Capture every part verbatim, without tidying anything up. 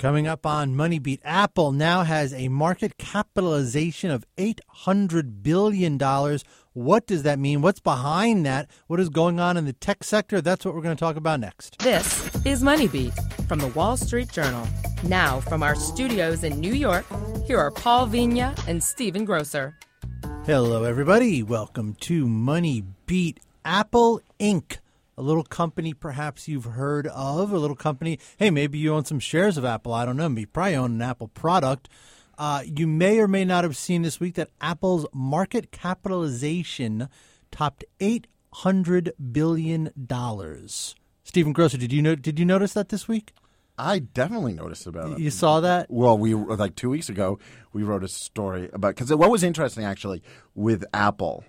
Coming up on Money Beat, Apple now has a market capitalization of eight hundred billion dollars. What does that mean? What's behind that? What is going on in the tech sector? That's what we're going to talk about next. This is Money Beat from The Wall Street Journal. Now from our studios in New York, here are Paul Vigna and Steven Grosser. Hello, everybody. Welcome to Money Beat. Apple Incorporated, a little company perhaps you've heard of, a little company. Hey, maybe you own some shares of Apple. I don't know. You probably own an Apple product. Uh, you may or may not have seen this week that Apple's market capitalization topped eight hundred billion dollars. Steven Grosser, did you know, did you notice that this week? I definitely noticed about it. You saw that? Well, we like two weeks ago, we wrote a story about – because what was interesting actually with Apple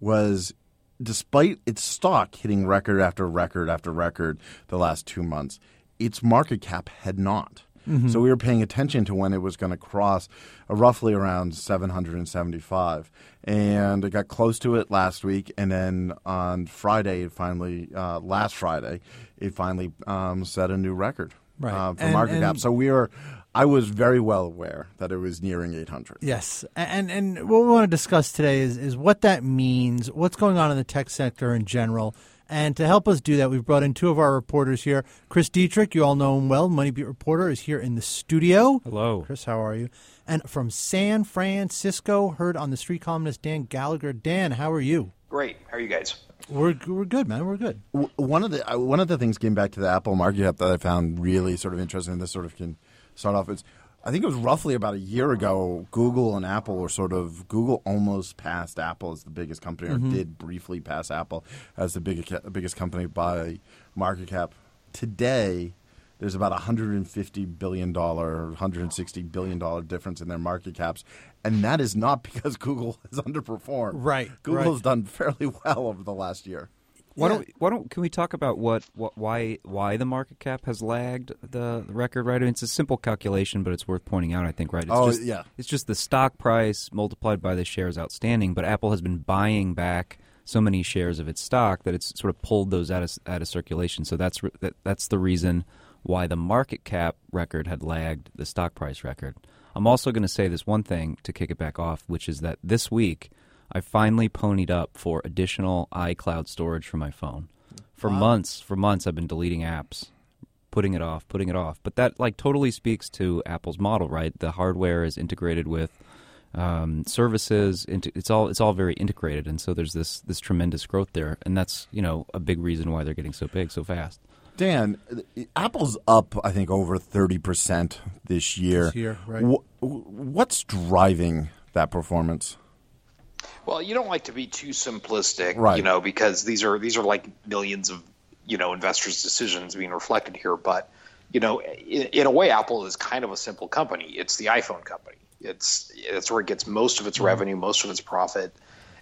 was – despite its stock hitting record after record after record the last two months, its market cap had not. Mm-hmm. So we were paying attention to when it was going to cross uh, roughly around seven hundred seventy-five. And it got close to it last week. And then on Friday, it finally uh, – last Friday, it finally um, set a new record right. uh, for and, market and- cap. So we are – I was very well aware that it was nearing eight hundred. Yes. And and what we want to discuss today is, is what that means, what's going on in the tech sector in general. And to help us do that, we've brought in two of our reporters here. Chris Dieterich, you all know him well, Money Beat reporter, is here in the studio. Hello. Chris, how are you? And from San Francisco, heard on the street columnist Dan Gallagher. Dan, how are you? Great. How are you guys? We're we're good, man. We're good. One of the, one of the things, getting back to the Apple market cap, that I found really sort of interesting, this sort of can – start off is, I think it was roughly about a year ago, Google and Apple were sort of, Google almost passed Apple as the biggest company, or mm-hmm. did briefly pass Apple as the big, biggest company by market cap. Today, there's about a one hundred fifty billion dollars, one hundred sixty billion dollars difference in their market caps. And that is not because Google has underperformed. Right. Google's right. done fairly well over the last year. Why don't we, why don't can we talk about what, what why why the market cap has lagged the record? Right, I mean, it's a simple calculation, but it's worth pointing out. I think right. It's oh just, yeah, it's just the stock price multiplied by the shares outstanding. But Apple has been buying back so many shares of its stock that it's sort of pulled those out of out of circulation. So that's that, that's the reason why the market cap record had lagged the stock price record. I'm also going to say this one thing to kick it back off, which is that this week, I finally ponied up for additional iCloud storage for my phone. For wow. months, for months, I've been deleting apps, putting it off, putting it off. But that like totally speaks to Apple's model, right? The hardware is integrated with um, services. It's all it's all very integrated, and so there's this this tremendous growth there, and that's you know a big reason why they're getting so big so fast. Dan, Apple's up, I think, over thirty percent this year. This year, right? Wh- what's driving that performance? Well, you don't like to be too simplistic, right. you know, because these are these are like millions of, you know, investors' decisions being reflected here. But, you know, in, in a way, Apple is kind of a simple company. It's the iPhone company. It's it's where it gets most of its revenue, most of its profit.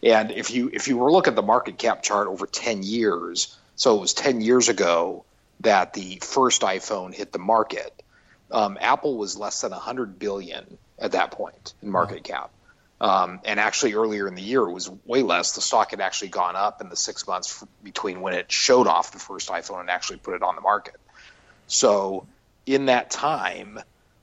And if you if you were to look at the market cap chart over ten years, so it was ten years ago that the first iPhone hit the market. Um, Apple was less than one hundred billion dollars at that point in market wow. cap. Um, and actually earlier in the year, it was way less. The stock had actually gone up in the six months f- between when it showed off the first iPhone and actually put it on the market. So in that time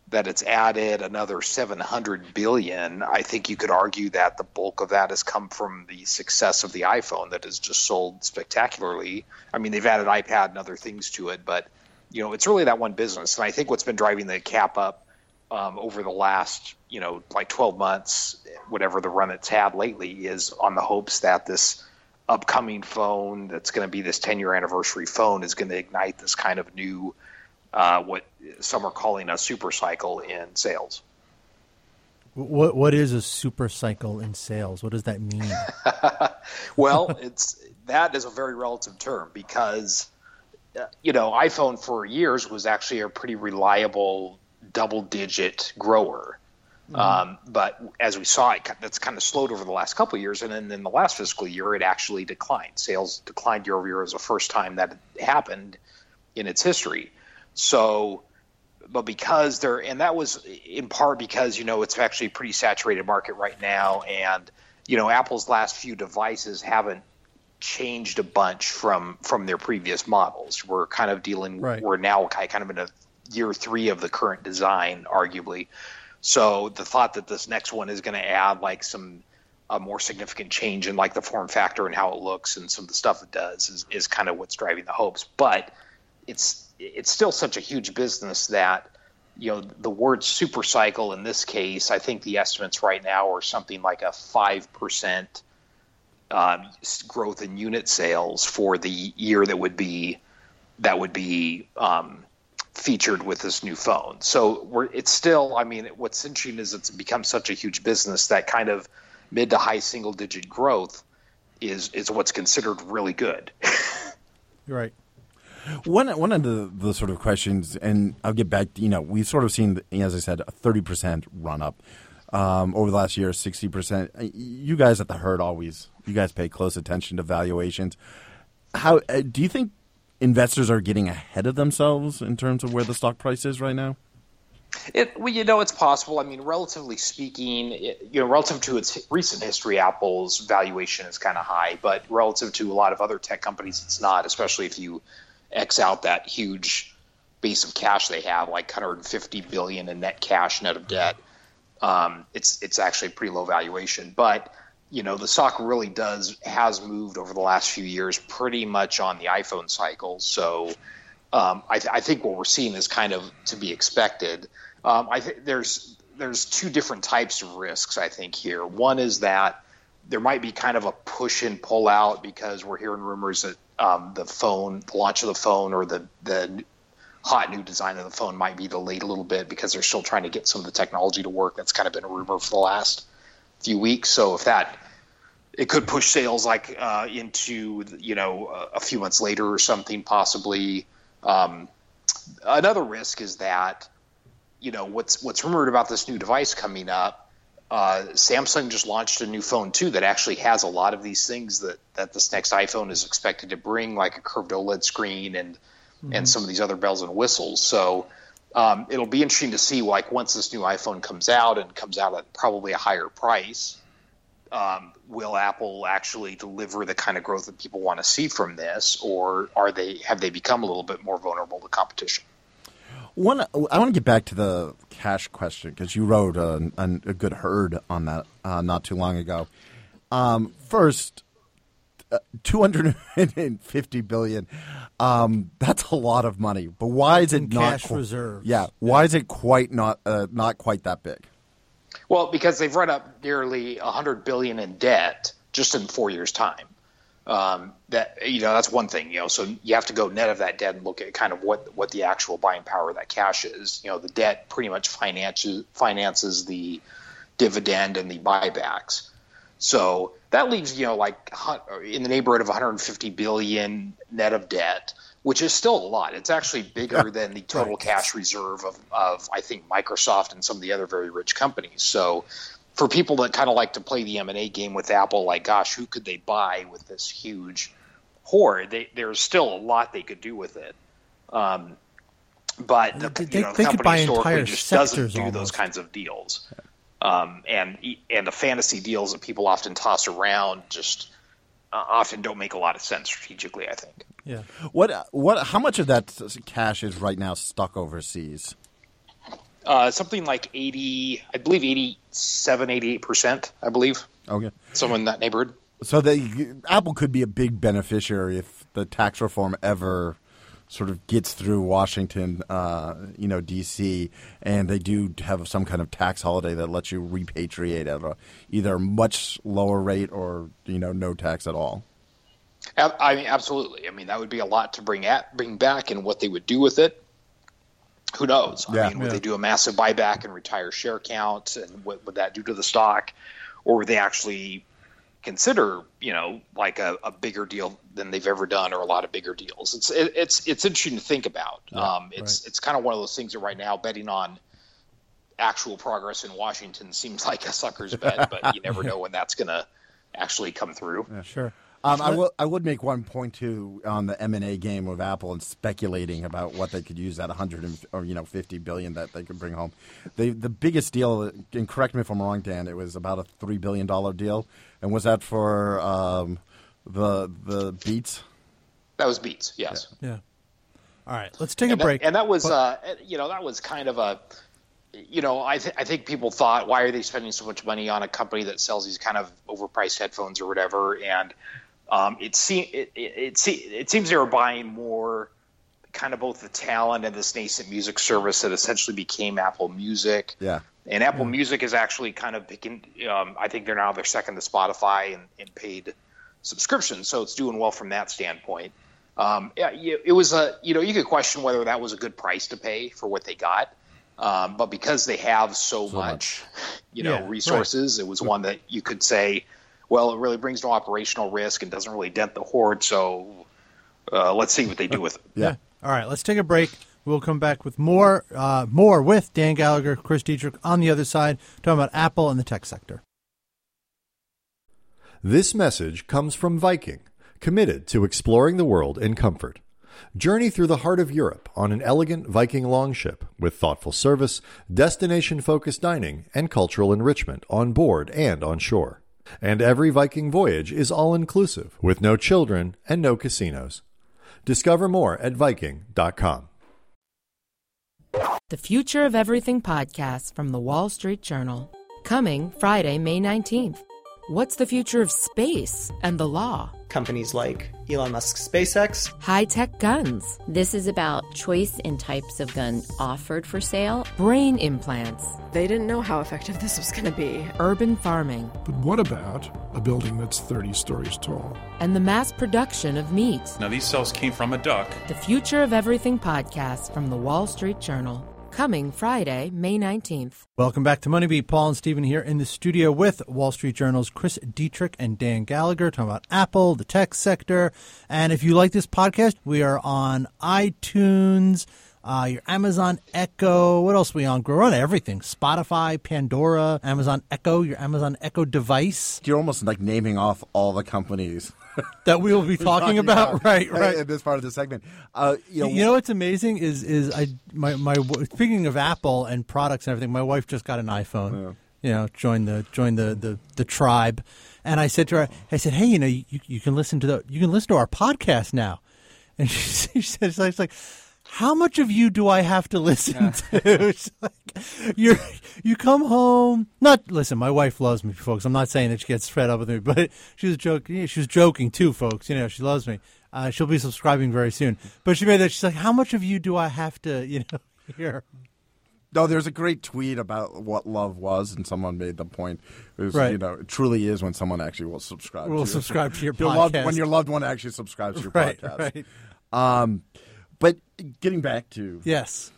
that it's added another seven hundred billion dollars, I think you could argue that the bulk of that has come from the success of the iPhone that has just sold spectacularly. I mean, they've added iPad and other things to it, but you know, it's really that one business. And I think what's been driving the cap up Um, over the last, you know, like twelve months, whatever the run it's had lately, is on the hopes that this upcoming phone that's going to be this ten-year anniversary phone is going to ignite this kind of new, uh, what some are calling a super cycle in sales. What What is a super cycle in sales? What does that mean? Well, it's that is a very relative term because, uh, you know, iPhone for years was actually a pretty reliable double-digit grower. Mm-hmm. Um, but as we saw, it, that's kind of slowed over the last couple of years. And then in the last fiscal year, it actually declined. Sales declined year over year. It was the first time that it happened in its history. So, but because there, and that was in part because, you know, it's actually a pretty saturated market right now. And, you know, Apple's last few devices haven't changed a bunch from, from their previous models. We're kind of dealing, right. we're now kind of in a year three of the current design, arguably. So the thought that this next one is going to add like some a more significant change in like the form factor and how it looks and some of the stuff it does is, is kind of what's driving the hopes. But it's it's still such a huge business that, you know, the word super cycle in this case, I think the estimates right now are something like a five percent um, growth in unit sales for the year that would be that would be um, featured with this new phone. So we're, it's still, I mean, what's interesting is it's become such a huge business that kind of mid to high single digit growth is is what's considered really good. Right. One one of the, the sort of questions, and I'll get back, you know, we've sort of seen, as I said, a thirty percent run up um, over the last year, sixty percent. You guys at the Herd always, you guys pay close attention to valuations. How do you think investors are getting ahead of themselves in terms of where the stock price is right now? It, well, you know, it's possible. I mean, relatively speaking, it, you know, relative to its recent history, Apple's valuation is kind of high, but relative to a lot of other tech companies, it's not, especially if you X out that huge base of cash they have, like one hundred fifty billion dollars in net cash, net of debt. Um, it's it's actually a pretty low valuation. But, you know, the stock really does has moved over the last few years pretty much on the iPhone cycle. So um, I, th- I think what we're seeing is kind of to be expected. Um, I think there's there's two different types of risks, I think, here. One is that there might be kind of a push and pull out because we're hearing rumors that um, the phone, the launch of the phone or the, the hot new design of the phone might be delayed a little bit because they're still trying to get some of the technology to work. That's kind of been a rumor for the last few weeks. So if that, it could push sales like uh, into, you know, a few months later or something possibly. Um, another risk is that, you know, what's, what's rumored about this new device coming up, Uh, Samsung just launched a new phone, too, that actually has a lot of these things that, that this next iPhone is expected to bring, like a curved OLED screen and mm-hmm. and some of these other bells and whistles. So um, it'll be interesting to see, like, once this new iPhone comes out and comes out at probably a higher price, um, will Apple actually deliver the kind of growth that people want to see from this, or are they have they become a little bit more vulnerable to competition? One, I want to get back to the cash question because you wrote a, a, a good Herd on that uh, not too long ago. Um, first, uh, two hundred fifty billion dollars. Um, that's a lot of money, but why is it in not cash qu- reserves? Yeah, why yeah. is it quite not uh, not quite that big? Well, because they've run up nearly one hundred billion dollars in debt just in four years' time. Um, that, you know, that's one thing, you know, so you have to go net of that debt and look at kind of what, what the actual buying power of that cash is. You know, the debt pretty much finances, finances the dividend and the buybacks. So that leaves, you know, like in the neighborhood of one hundred fifty billion dollars net of debt, which is still a lot. It's actually bigger than the total cash reserve of, of, I think, Microsoft and some of the other very rich companies. So for people that kind of like to play the M and A game with Apple, like, gosh, who could they buy with this huge hoard? They, there's still a lot they could do with it. Um, but the, they, you know, the company historically just doesn't do almost. those kinds of deals. Um, and and the fantasy deals that people often toss around just uh, often don't make a lot of sense strategically, I think. Yeah. What what? How much of that cash is right now stuck overseas? Uh, something like eighty, I believe eighty-seven, eighty-eight percent, I believe. Okay. Somewhere in that neighborhood. So the, Apple could be a big beneficiary if the tax reform ever sort of gets through Washington, uh, you know, D C, and they do have some kind of tax holiday that lets you repatriate at a, either a much lower rate or, you know, no tax at all. I mean, absolutely. I mean, that would be a lot to bring at, bring back and what they would do with it. Who knows? I yeah, mean, would yeah. they do a massive buyback and retire share count, and what would that do to the stock? Or would they actually consider, you know, like a, a bigger deal than they've ever done, or a lot of bigger deals? It's it, it's it's interesting to think about. Yeah, um, it's right. it's kind of one of those things that right now betting on actual progress in Washington seems like a sucker's bet, but you never know when that's going to actually come through. Yeah, sure. Um, I will. I would make one point too on the M and A game with Apple and speculating about what they could use that one hundred or you know fifty billion dollars that they could bring home. The the biggest deal, and correct me if I'm wrong, Dan, it was about a three billion dollar deal, and was that for um, the the Beats? That was Beats. Yes. Yeah. yeah. All right, let's take and a that, break. And that was, but, uh, you know, that was kind of a, you know, I, th- I think people thought, why are they spending so much money on a company that sells these kind of overpriced headphones or whatever? And um, it, se- it, it, it, it seems they were buying more kind of both the talent and this nascent music service that essentially became Apple Music. Yeah. And Apple Music is actually kind of picking, um, I think they're now they're second to Spotify in paid subscriptions. So it's doing well from that standpoint. Um, yeah, it was a, you know, you could question whether that was a good price to pay for what they got. Um, but because they have so, so much, much, you know, yeah, resources, right. It was one that you could say, well, it really brings no operational risk and doesn't really dent the hoard. So uh, let's see what they do with it. Yeah. yeah. All right. Let's take a break. We'll come back with more, uh, more with Dan Gallagher, Chris Dieterich on the other side, talking about Apple and the tech sector. This message comes from Viking, committed to exploring the world in comfort. Journey through the heart of Europe on an elegant Viking longship with thoughtful service, destination-focused dining, and cultural enrichment on board and on shore. And every Viking voyage is all-inclusive, with no children and no casinos. Discover more at Viking dot com. The Future of Everything podcast from The Wall Street Journal. Coming Friday, May nineteenth. What's the future of space and the law? Companies like Elon Musk's SpaceX. High-tech guns. This is about choice in types of gun offered for sale. Brain implants. They didn't know how effective this was going to be. Urban farming. But what about a building that's thirty stories tall? And the mass production of meat. Now these cells came from a duck. The Future of Everything podcast from The Wall Street Journal. Coming Friday, May nineteenth. Welcome back to Money Beat. Paul and Steven here in the studio with Wall Street Journal's Chris Dieterich and Dan Gallagher, talking about Apple, the tech sector. And if you like this podcast, we are on iTunes, uh, your Amazon Echo. What else are we on? We're on everything. Spotify, Pandora, Amazon Echo, your Amazon Echo device. You're almost like naming off all the companies that we will be talking, talking about, about, right, right. In this part of the segment. Uh, you know, you know what's amazing is is I my, my speaking of Apple and products and everything, my wife just got an iPhone, yeah. You know, joined the joined the, the, the tribe. And I said to her, I said, hey, you know, you, you can listen to the you can listen to our podcast now. And she, she said, it's like, how much of you do I have to listen yeah. to? It's like, you you come home. Not listen. My wife loves me, folks. I'm not saying that she gets fed up with me, but she was joking. She was joking too, folks. You know, she loves me. Uh, she'll be subscribing very soon. But she made that. She's like, how much of you do I have to, you know, hear? No, there's a great tweet about what love was, and someone made the point. It was, right. You know, it truly is when someone actually will subscribe. Will to subscribe to your podcast loved, when your loved one actually subscribes to your right, podcast. Right. Um. But getting back to yes,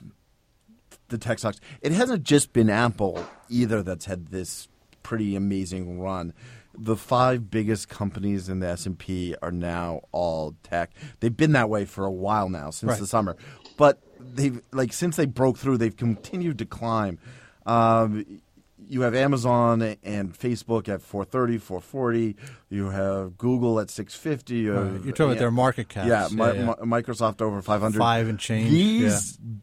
the tech stocks, it hasn't just been Apple either that's had this pretty amazing run. The five biggest companies in the S and P are now all tech. They've been that way for a while now, since right. the summer. But they've like since they broke through, they've continued to climb. Um, you have Amazon and Facebook at four thirty, four forty. You have Google at six fifty. You have, right. You're talking yeah, about their market caps. Yeah, yeah, mi- yeah. Mi- Microsoft over five hundred. Five and change. These yeah.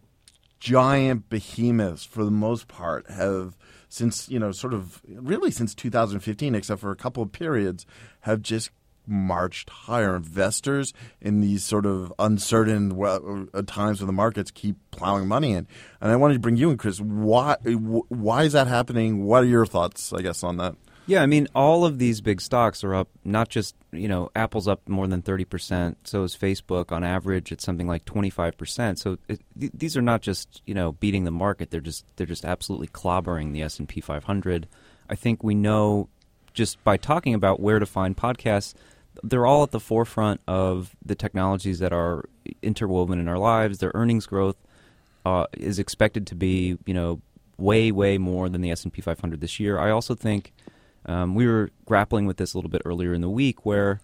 giant behemoths, for the most part, have since, you know, sort of really since two thousand fifteen, except for a couple of periods, have just marched higher. Investors in these sort of uncertain well, times when the markets keep plowing money in. And I wanted to bring you in, Chris. Why why is that happening? What are your thoughts, I guess, on that? Yeah, I mean, all of these big stocks are up, not just, you know, Apple's up more than thirty percent. So is Facebook. On average, it's something like twenty-five percent. So it, th- these are not just, you know, beating the market. They're just they're just absolutely clobbering the S and P five hundred. I think we know just by talking about where to find podcasts, they're all at the forefront of the technologies that are interwoven in our lives. Their earnings growth uh, is expected to be, you know, way, way more than the S and P five hundred this year. I also think um, we were grappling with this a little bit earlier in the week, where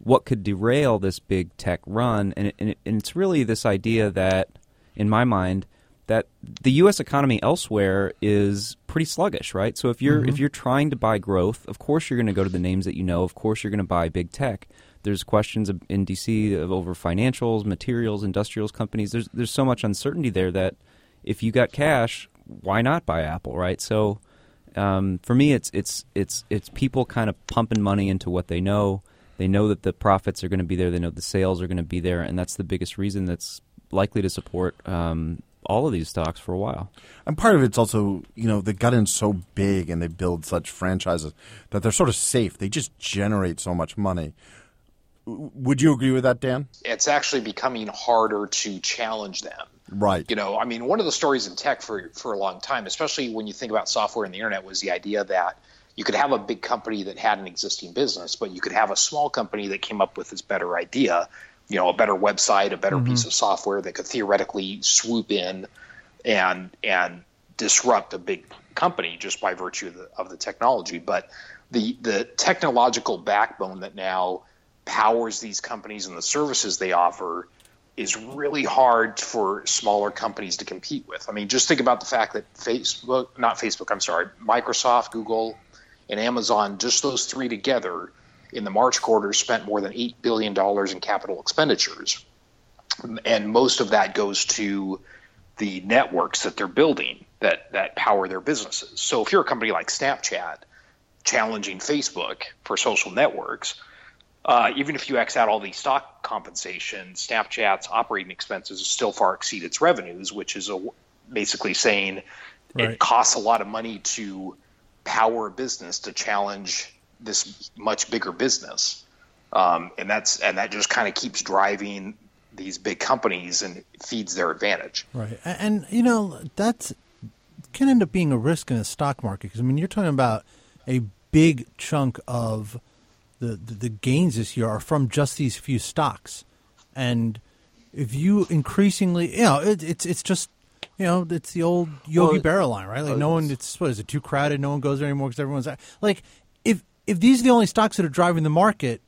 what could derail this big tech run, and, it, and, it, and it's really this idea that, in my mind, that the U S economy elsewhere is pretty sluggish, right? So if you're mm-hmm. if you're trying to buy growth, of course you're going to go to the names that you know. Of course you're going to buy big tech. There's questions in D C of over financials, materials, industrials companies. There's there's so much uncertainty there that if you got cash, why not buy Apple, right? So um, for me, it's it's it's it's people kind of pumping money into what they know. They know that the profits are going to be there. They know the sales are going to be there, and that's the biggest reason that's likely to support um, all of these stocks for a while. And part of it's also, you know, they got in so big and they build such franchises that they're sort of safe. They just generate so much money. Would you agree with that, Dan? It's actually becoming harder to challenge them. Right. You know, I mean, one of the stories in tech for, for a long time, especially when you think about software and the internet, was the idea that you could have a big company that had an existing business, but you could have a small company that came up with this better idea, you know, a better website, a better mm-hmm. piece of software that could theoretically swoop in and and disrupt a big company just by virtue of the, of the technology. But the the technological backbone that now powers these companies and the services they offer is really hard for smaller companies to compete with. I mean, just think about the fact that Facebook, not Facebook, I'm sorry, Microsoft, Google, and Amazon, just those three together in the March quarter spent more than eight billion dollars in capital expenditures. And most of that goes to the networks that they're building that, that power their businesses. So if you're a company like Snapchat challenging Facebook for social networks, uh, even if you X out all the stock compensation, Snapchat's operating expenses still far exceed its revenues, which is a, basically saying right. It costs a lot of money to power a business to challenge this much bigger business. Um, and that's, and that just kind of keeps driving these big companies and feeds their advantage. Right. And, you know, that can end up being a risk in the stock market. Because, I mean, you're talking about a big chunk of the, the, the gains this year are from just these few stocks. And if you increasingly, you know, it, it's, it's just, you know, it's the old Yogi well, Berra line, right? Like, no one, it's, what is it, too crowded? No one goes there anymore because everyone's, like, if if these are the only stocks that are driving the market,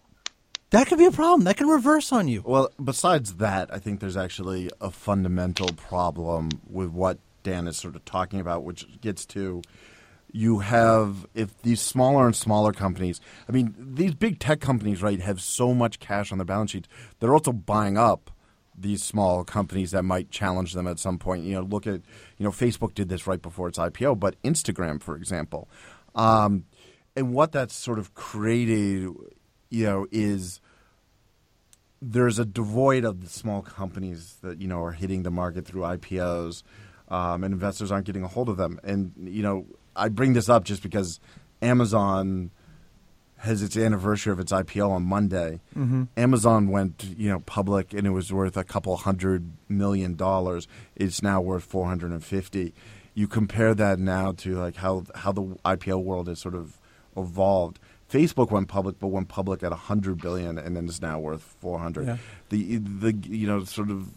that could be a problem. That could reverse on you. Well, besides that, I think there's actually a fundamental problem with what Dan is sort of talking about, which gets to you have, if these smaller and smaller companies, I mean, these big tech companies, right, have so much cash on their balance sheets. They're also buying up these small companies that might challenge them at some point. You know, look at, you know, Facebook did this right before its I P O, but Instagram, for example. Um, and what that's sort of created, you know, is there's a devoid of the small companies that, you know, are hitting the market through I P Os, um, and investors aren't getting a hold of them. And, you know, I bring this up just because Amazon has its anniversary of its I P O on Monday. Mm-hmm. Amazon went, you know, public, and it was worth a couple hundred million dollars. It's now worth four hundred and fifty. You compare that now to like how how the I P O world has sort of evolved. Facebook went public, but went public at a hundred billion, and then it's now worth four hundred. Yeah. The the you know sort of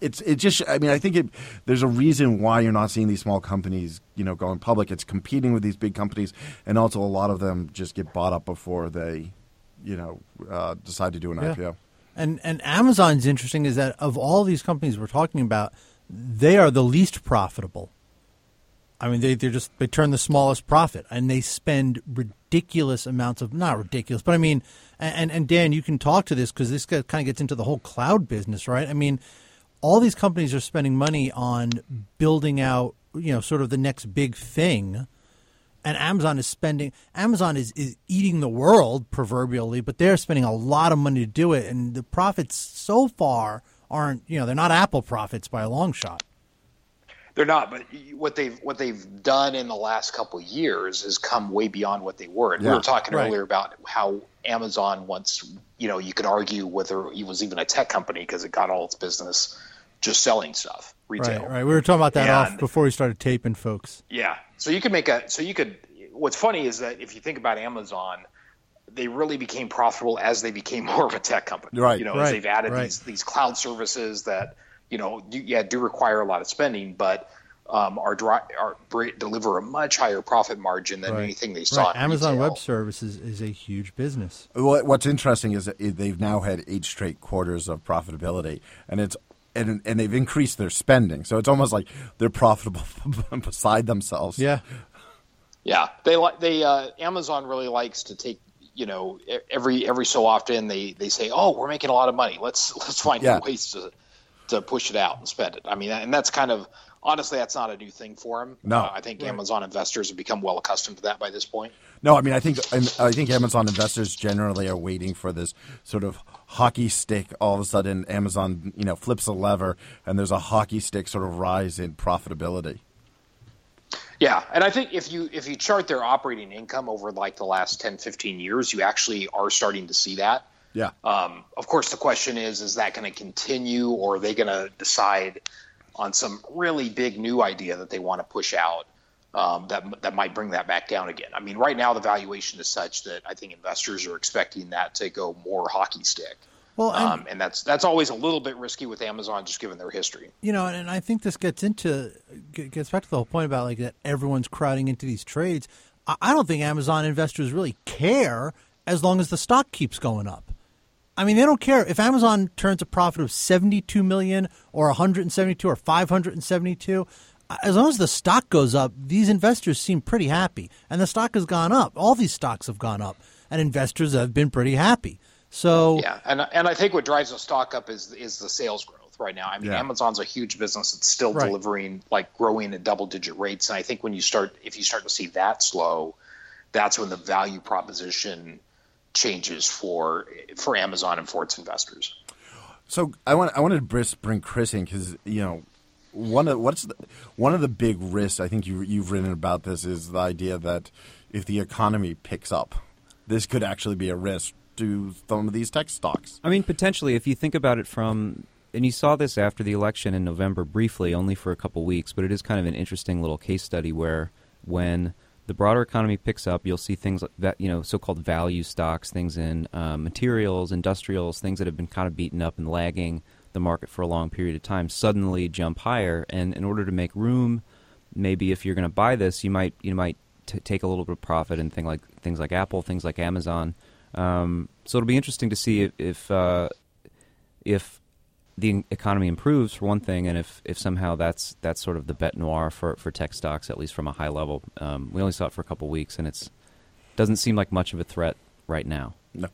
it's it just. I mean, I think it, there's a reason why you're not seeing these small companies, you know, going public. It's competing with these big companies, and also a lot of them just get bought up before they, you know, uh, decide to do an yeah. I P O. And and Amazon's interesting is that of all these companies we're talking about, they are the least profitable. I mean, they they're just they turn the smallest profit, and they spend ridiculous amounts of not ridiculous, but I mean, and and Dan, you can talk to this because this kind of gets into the whole cloud business, right? I mean, all these companies are spending money on building out, you know, sort of the next big thing, and Amazon is spending. Amazon is, is eating the world proverbially, but they're spending a lot of money to do it, and the profits so far aren't, you know, they're not Apple profits by a long shot. They're not, but what they've what they've done in the last couple of years has come way beyond what they were. And yeah, we were talking right. earlier about how Amazon once, you know, you could argue whether it was even a tech company because it got all its business just selling stuff, retail. Right, right. We were talking about that and, off before we started taping, folks. Yeah. So you could make a. So you could. What's funny is that if you think about Amazon, they really became profitable as they became more of a tech company. Right. You know, right, as they've added right. these these cloud services that. You know, yeah, do require a lot of spending, but um, are, dry, are deliver a much higher profit margin than right. anything they saw. Right. Amazon retail. Web Services is a huge business. What's interesting is that they've now had eight straight quarters of profitability, and it's and and they've increased their spending, so it's almost like they're profitable beside themselves. Yeah, yeah. They like they uh, Amazon really likes to take. You know, every every so often they they say, "Oh, we're making a lot of money. Let's let's find yeah. new ways to." to push it out and spend it. I mean, and that's kind of honestly, that's not a new thing for him. No, uh, I think right. Amazon investors have become well accustomed to that by this point. No, I mean, I think I think Amazon investors generally are waiting for this sort of hockey stick. All of a sudden, Amazon, you know, flips a lever and there's a hockey stick sort of rise in profitability. Yeah, and I think if you if you chart their operating income over like the last ten, fifteen years, you actually are starting to see that. Yeah. Um, of course, the question is, is that going to continue, or are they going to decide on some really big new idea that they want to push out um, that that might bring that back down again? I mean, right now the valuation is such that I think investors are expecting that to go more hockey stick. Well, um, and that's that's always a little bit risky with Amazon, just given their history. You know, and I think this gets into gets back to the whole point about like that everyone's crowding into these trades. I don't think Amazon investors really care as long as the stock keeps going up. I mean, they don't care if Amazon turns a profit of seventy-two million dollars or one hundred seventy-two or five hundred seventy-two. As long as the stock goes up, these investors seem pretty happy. And the stock has gone up. All these stocks have gone up, and investors have been pretty happy. So yeah, and and I think what drives the stock up is is the sales growth right now. I mean, yeah. Amazon's a huge business that's still right. delivering, like, growing at double digit rates. And I think when you start, if you start to see that slow, that's when the value proposition changes for for Amazon and for its investors. So I want I wanted to bring Chris in because, you know, one of what's the, one of the big risks I think you you've written about this is the idea that if the economy picks up, this could actually be a risk to some of these tech stocks. I mean, potentially, if you think about it from, and you saw this after the election in November briefly, only for a couple weeks, but it is kind of an interesting little case study where when the broader economy picks up, you'll see things like that, you know, so-called value stocks, things in uh, materials, industrials, things that have been kind of beaten up and lagging the market for a long period of time, suddenly jump higher. And in order to make room, maybe if you're going to buy this, you might you might t- take a little bit of profit in thing like, things like Apple, things like Amazon. Um, so it'll be interesting to see if if, uh, if the economy improves, for one thing, and if, if somehow that's that's sort of the bête noire for, for tech stocks, at least from a high level. Um, we only saw it for a couple of weeks, and it's doesn't seem like much of a threat right now. No.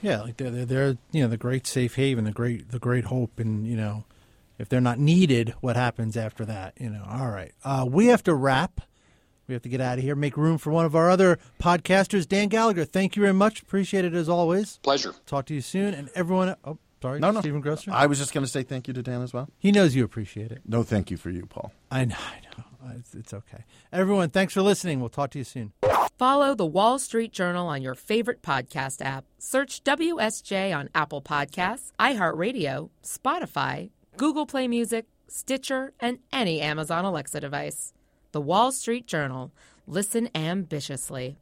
Yeah, like they're, they're they're you know the great safe haven, the great the great hope, and you know if they're not needed, what happens after that? You know, all right, uh, we have to wrap. We have to get out of here, make room for one of our other podcasters, Dan Gallagher. Thank you very much. Appreciate it as always. Pleasure. Talk to you soon. And everyone, oh, sorry, no, no. Steven Grosser. I was just going to say thank you to Dan as well. He knows you appreciate it. No thank you for you, Paul. I know, I know. It's, it's okay. Everyone, thanks for listening. We'll talk to you soon. Follow The Wall Street Journal on your favorite podcast app. Search W S J on Apple Podcasts, iHeartRadio, Spotify, Google Play Music, Stitcher, and any Amazon Alexa device. The Wall Street Journal. Listen ambitiously.